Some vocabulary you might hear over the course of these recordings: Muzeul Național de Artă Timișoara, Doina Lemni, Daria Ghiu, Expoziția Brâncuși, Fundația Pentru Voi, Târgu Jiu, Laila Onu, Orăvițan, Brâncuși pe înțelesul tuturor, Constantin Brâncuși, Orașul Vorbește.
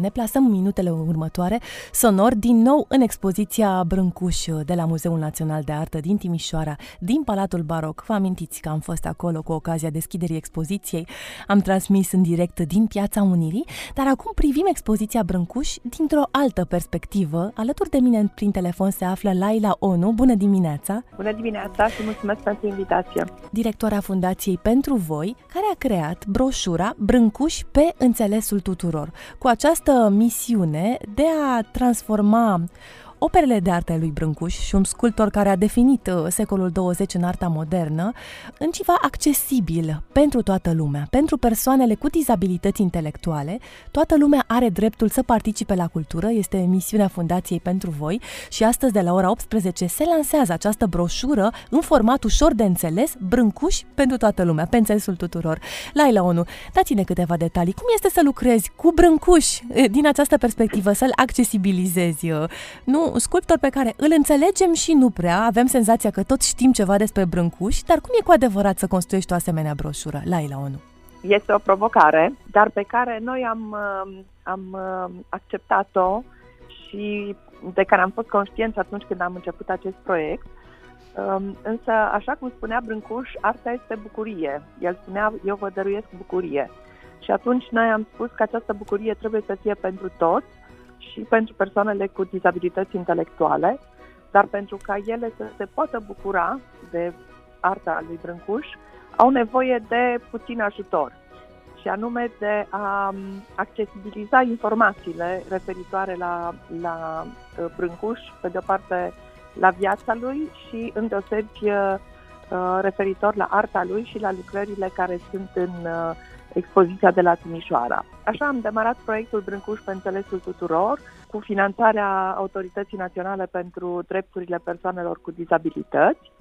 Ne plasăm minutele următoare sonor din nou în expoziția Brâncuși de la Muzeul Național de Artă din Timișoara, din Palatul Baroc. Vă amintiți că am fost acolo cu ocazia deschiderii expoziției, am transmis în direct din Piața Unirii, dar acum privim expoziția Brâncuși dintr-o altă perspectivă. Alături de mine prin telefon se află Laila Onu. Bună dimineața! Bună dimineața și mulțumesc pentru invitație! Directoarea Fundației Pentru Voi, care a creat broșura Brâncuși pe înțelesul tuturor, cu această misiune de a transforma operele de artă lui Brâncuși și un sculptor care a definit secolul 20 în arta modernă în ceva accesibil pentru toată lumea, pentru persoanele cu dizabilități intelectuale. Toată lumea are dreptul să participe la cultură, este misiunea Fundației Pentru Voi și astăzi de la ora 18 se lansează această broșură în format ușor de înțeles, Brâncuși pentru toată lumea, pe înțelesul tuturor. Laila Onu, dați-ne câteva detalii. Cum este să lucrezi cu Brâncuși din această perspectivă, să-l accesibilizezi? Nu, un sculptor pe care îl înțelegem și nu prea, avem senzația că toți știm ceva despre Brâncuși, dar cum e cu adevărat să construiești o asemenea broșură, Laila Onu? Este o provocare, dar pe care noi am acceptat-o și de care am fost conștienți atunci când am început acest proiect. Însă, așa cum spunea Brâncuși, arta este bucurie. El spunea, eu vă dăruiesc bucurie. Și atunci noi am spus că această bucurie trebuie să fie pentru toți, și pentru persoanele cu dizabilități intelectuale, dar pentru ca ele să se poată bucura de arta lui Brâncuși, au nevoie de puțin ajutor, și anume de a accesibiliza informațiile referitoare la Brâncuși, pe de-o parte la viața lui și îndeosebi referitor la arta lui și la lucrările care sunt în expoziția de la Timișoara. Așa am demarat proiectul Brâncuși pe înțelesul tuturor, cu finanțarea Autorității Naționale pentru Drepturile Persoanelor cu Dizabilități.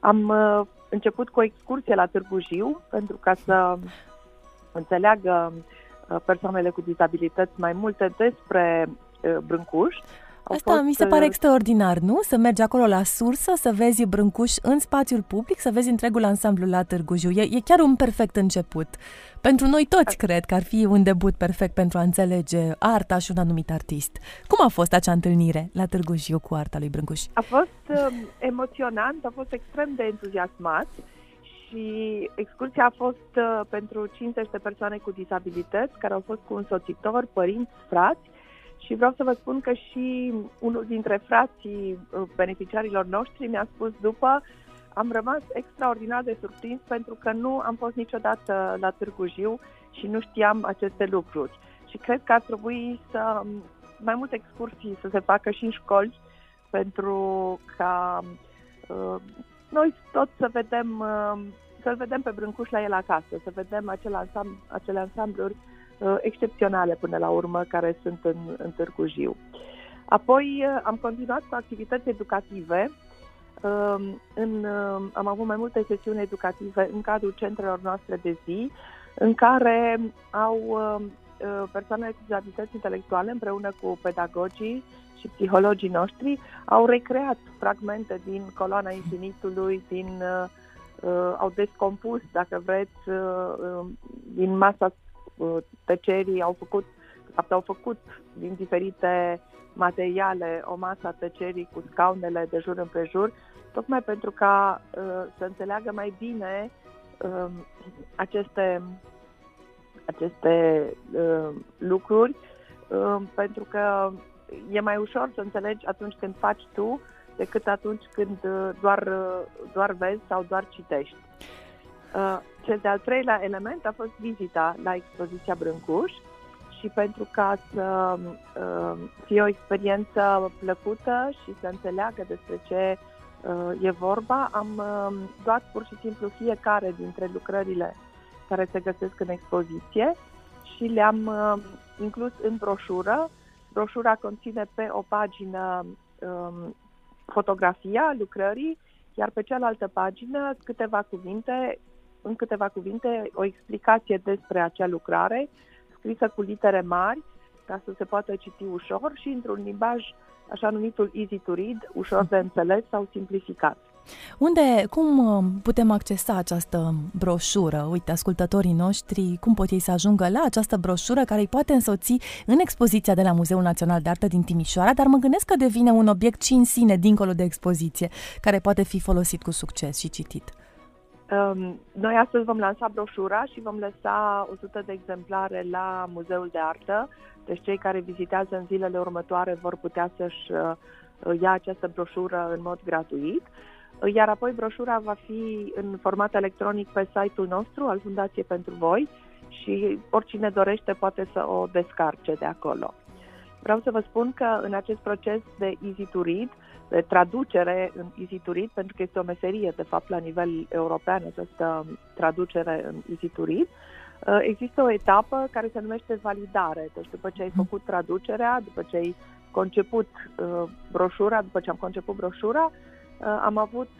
Am început cu o excursie la Târgu Jiu, pentru ca să înțeleagă persoanele cu dizabilități mai multe despre Brâncuși. Asta mi se pare extraordinar, nu? Să mergi acolo la sursă, să vezi Brâncuși în spațiul public, să vezi întregul ansamblu la Târgu Jiu. E chiar un perfect început. Pentru noi toți, cred că ar fi un debut perfect pentru a înțelege arta și un anumit artist. Cum a fost acea întâlnire la Târgu Jiu cu arta lui Brâncuși? A fost emoționant, a fost extrem de entuziasmat și excursia a fost pentru 50 de persoane cu dizabilități care au fost cu însoțitori, părinți, frați. Și vreau să vă spun că și unul dintre frații beneficiarilor noștri mi-a spus după, am rămas extraordinar de surprins pentru că nu am fost niciodată la Târgu Jiu și nu știam aceste lucruri. Și cred că ar trebui să mai multe excursii să se facă și în școli pentru ca noi toți să-l vedem pe Brâncuși la el acasă, să vedem acele ansambluri excepționale până la urmă care sunt în Târgu Jiu. Apoi am continuat cu activități educative. Am avut mai multe sesiuni educative în cadrul centrelor noastre de zi, în care au persoanele cu dizabilități intelectuale împreună cu pedagogii și psihologii noștri au recreat fragmente din Coloana Infinitului, au descompus, dacă vreți, din masa tăcerii, au făcut din diferite materiale o masă a tăcerii cu scaunele de jur împrejur, tocmai pentru ca să înțeleagă mai bine aceste lucruri, pentru că e mai ușor să înțelegi atunci când faci tu decât atunci când doar vezi sau doar citești. Cel de-al treilea element a fost vizita la expoziția Brâncuși și pentru ca să fie o experiență plăcută și să înțeleagă despre ce e vorba, am luat pur și simplu fiecare dintre lucrările care se găsesc în expoziție și le-am inclus în broșură. Broșura conține pe o pagină fotografia lucrării, iar pe cealaltă pagină în câteva cuvinte o explicație despre acea lucrare, scrisă cu litere mari, ca să se poată citi ușor și într-un limbaj așa numitul easy to read, ușor de înțeles sau simplificat. Cum putem accesa această broșură? Uite, ascultătorii noștri, cum pot ei să ajungă la această broșură care îi poate însoți în expoziția de la Muzeul Național de Artă din Timișoara, dar mă gândesc că devine un obiect și în sine, dincolo de expoziție, care poate fi folosit cu succes și citit. Noi astăzi vom lansa broșura și vom lăsa 100 de exemplare la Muzeul de Artă. Deci cei care vizitează în zilele următoare vor putea să-și ia această broșură în mod gratuit. Iar apoi broșura va fi în format electronic pe site-ul nostru al Fundației Pentru Voi și oricine dorește poate să o descarce de acolo. Vreau să vă spun că în acest proces de easy to read, de traducere în easy to read, pentru că este o meserie, de fapt, la nivel european, această traducere în easy to read, există o etapă care se numește validare. Deci după ce ai făcut traducerea, după ce ai conceput broșura, după ce am conceput broșura, am avut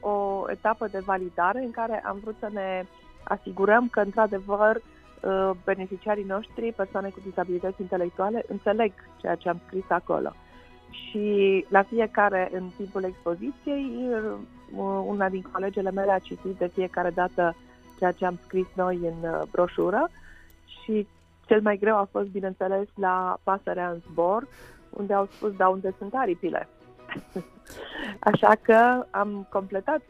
o etapă de validare în care am vrut să ne asigurăm că, într-adevăr, beneficiarii noștri, persoane cu dizabilități intelectuale, înțeleg ceea ce am scris acolo. Și la fiecare, în timpul expoziției, una din colegele mele a citit de fiecare dată ceea ce am scris noi în broșură și cel mai greu a fost, bineînțeles, la Pasărea în zbor, unde au spus, da, unde sunt aripile? Așa că am completat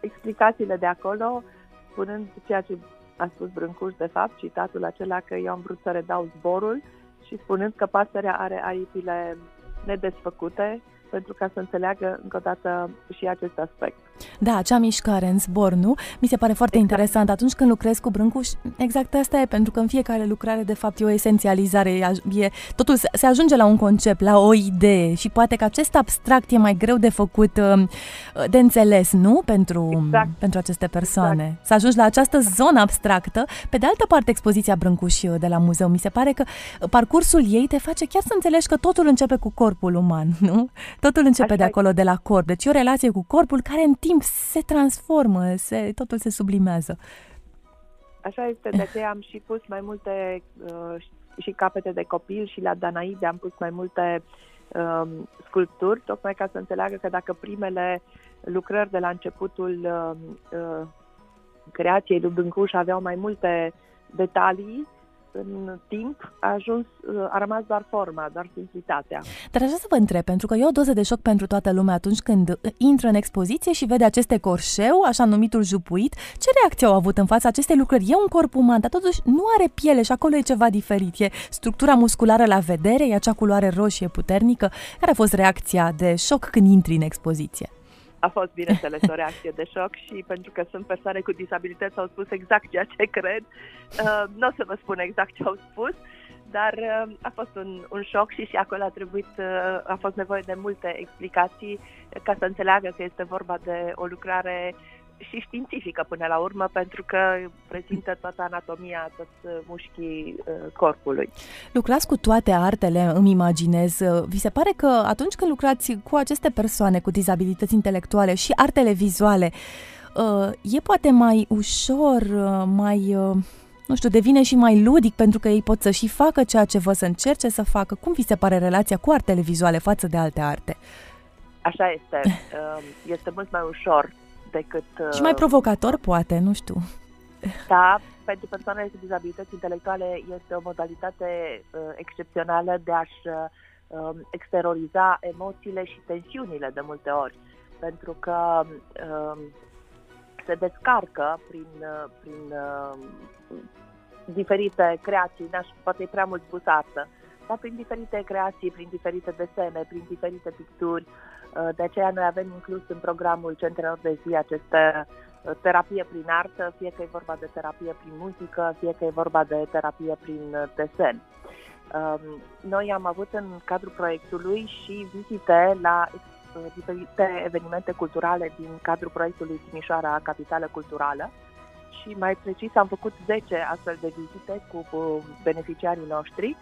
explicațiile de acolo, spunând ceea ce a spus Brâncuși, de fapt, citatul acela că eu am vrut să redau zborul și spunând că pasărea are aripile nedesfăcute, pentru ca să înțeleagă încă o dată și acest aspect. Da, acea mișcare în zbor, nu? Mi se pare foarte interesant. Atunci când lucrezi cu Brâncuși, exact asta e, pentru că în fiecare lucrare, de fapt, e o esențializare. Totul se ajunge la un concept, la o idee și poate că acest abstract e mai greu de făcut, de înțeles, nu? Pentru aceste persoane. Exact. Să ajungi la această zonă abstractă. Pe de altă parte, expoziția Brâncuși de la muzeu, mi se pare că parcursul ei te face chiar să înțelegi că totul începe cu corpul uman, nu? Totul începe de acolo, de la corp. Deci e o relație cu corpul care în timp se transformă, totul se sublimează. Așa este, de aceea am și pus mai multe și capete de copil și la Danaide am pus mai multe sculpturi, tocmai ca să înțeleagă că dacă primele lucrări de la începutul creației lui Brâncuși aveau mai multe detalii, în timp a rămas doar forma, doar simplitatea. Dar așa să vă întreb, pentru că e o doză de șoc pentru toată lumea atunci când intră în expoziție și vede aceste corșeu, așa numitul jupuit, ce reacție au avut în fața acestei lucrări? E un corp uman, dar totuși nu are piele și acolo e ceva diferit. E structura musculară la vedere, e acea culoare roșie puternică. Care a fost reacția de șoc când intri în expoziție? A fost, bineînțeles, o reacție de șoc și pentru că sunt persoane cu dizabilități au spus exact ceea ce cred. Nu o să vă spun exact ce au spus, dar a fost un șoc și acolo a fost nevoie de multe explicații ca să înțeleagă că este vorba de o lucrare și științifică până la urmă, pentru că prezintă toată anatomia, toți mușchii corpului. Lucrați cu toate artele, îmi imaginez. Vi se pare că atunci când lucrați cu aceste persoane cu dizabilități intelectuale și artele vizuale, e poate mai ușor, mai, nu știu, devine și mai ludic, pentru că ei pot să și facă ceea ce vă să încerce să facă. Cum vi se pare relația cu artele vizuale față de alte arte? Așa este. Este mult mai ușor decât... Și mai provocator, poate, nu știu. Da, pentru persoanele cu dizabilități intelectuale este o modalitate excepțională de a-și exterioriza emoțiile și tensiunile de multe ori, pentru că se descarcă prin diferite creații, poate e prea mult spus artă, dar prin diferite creații, prin diferite desene, prin diferite picturi. De aceea noi avem inclus în programul centrelor de zi aceste terapie prin artă, fie că e vorba de terapie prin muzică, fie că e vorba de terapie prin desen. Noi am avut în cadrul proiectului și vizite la diferite evenimente culturale din cadrul proiectului Timișoara, Capitală Culturală, și mai precis am făcut 10 astfel de vizite cu beneficiarii noștri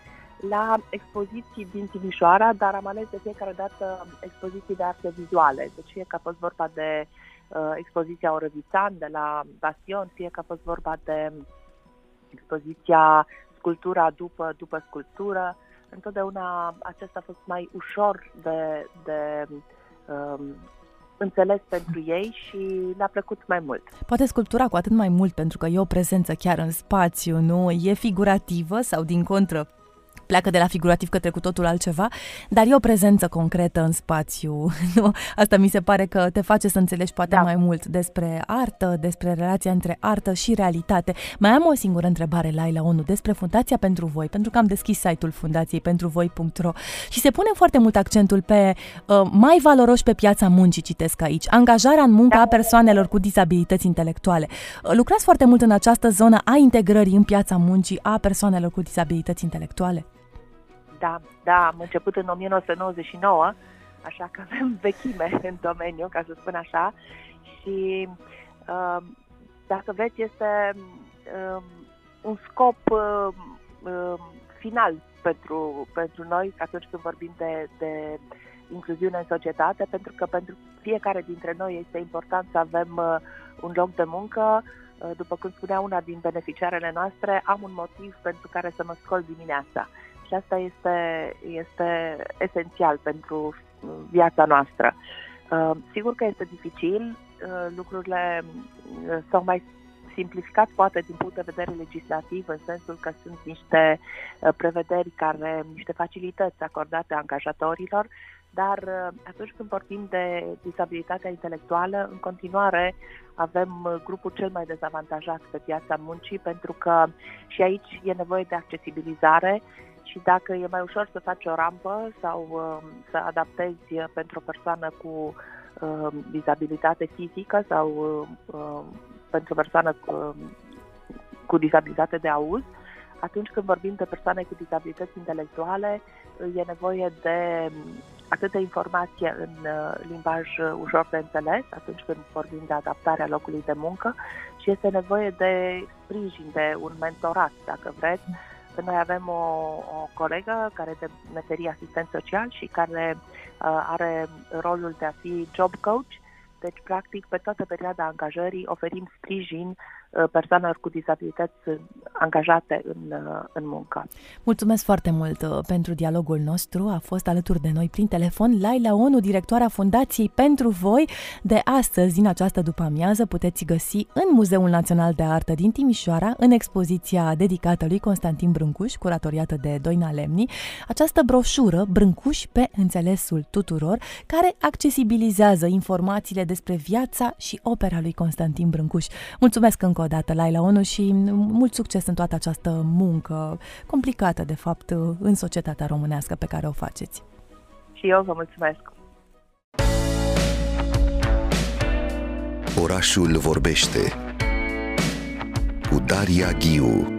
la expoziții din Timișoara, dar am ales de fiecare dată expoziții de arte vizuale. Deci fie că a fost vorba de expoziția Orăvițan de la Bastion, fie că a fost vorba de expoziția Sculptura după sculptură. Întotdeauna acesta a fost mai ușor de înțeles pentru ei și le-a plăcut mai mult. Poate sculptura cu atât mai mult, pentru că e o prezență chiar în spațiu, nu? E figurativă sau, din contră, pleacă de la figurativ către cu totul altceva, dar e o prezență concretă în spațiu, nu? Asta mi se pare că te face să înțelegi poate mai mult despre artă, despre relația între artă și realitate. Mai am o singură întrebare, Laila Onu, despre Fundația Pentru Voi, pentru că am deschis site-ul fundațieipentruvoi.ro și se pune foarte mult accentul pe mai valoroși pe piața muncii, citesc aici, angajarea în munca a persoanelor cu dizabilități intelectuale. Lucrați foarte mult în această zonă a integrării în piața muncii a persoanelor cu dizabilități intelectuale? Da, am început în 1999, așa că avem vechime în domeniu, ca să spun așa, și dacă vreți, este un scop final pentru noi atunci când vorbim de incluziune în societate, pentru că pentru fiecare dintre noi este important să avem un loc de muncă. După cum spunea una din beneficiarele noastre, am un motiv pentru care să mă scol dimineața. Și asta este esențial pentru viața noastră. Sigur că este dificil, lucrurile s-au mai simplificat poate din punct de vedere legislativ, în sensul că sunt niște prevederi, niște facilități acordate angajatorilor, dar atunci când vorbim de disabilitatea intelectuală, în continuare avem grupul cel mai dezavantajat pe piața muncii, pentru că și aici e nevoie de accesibilizare. Și dacă e mai ușor să faci o rampă sau să adaptezi pentru o persoană cu dizabilitate fizică sau pentru o persoană cu dizabilitate de auz, atunci când vorbim de persoane cu dizabilități intelectuale, e nevoie de atâta informație în limbaj ușor de înțeles, atunci când vorbim de adaptarea locului de muncă, și este nevoie de sprijin, de un mentorat, dacă vreți. Noi avem o colegă care este de meserie asistent social și care are rolul de a fi job coach. Deci, practic, pe toată perioada angajării oferim sprijin persoanelor cu dizabilități angajate în muncă. Mulțumesc foarte mult pentru dialogul nostru. A fost alături de noi prin telefon Laila Onu, directoarea Fundației Pentru Voi. De astăzi, din această după-amiază, puteți găsi în Muzeul Național de Artă din Timișoara, în expoziția dedicată lui Constantin Brâncuși, curatoriată de Doina Lemni, această broșură Brâncuși pe înțelesul tuturor, care accesibilizează informațiile despre viața și opera lui Constantin Brâncuși. Mulțumesc încă o dată, Laila Onu, și mult succes în toată această muncă complicată, de fapt, în societatea românească pe care o faceți. Și eu vă mulțumesc! Orașul vorbește cu Daria Ghiu.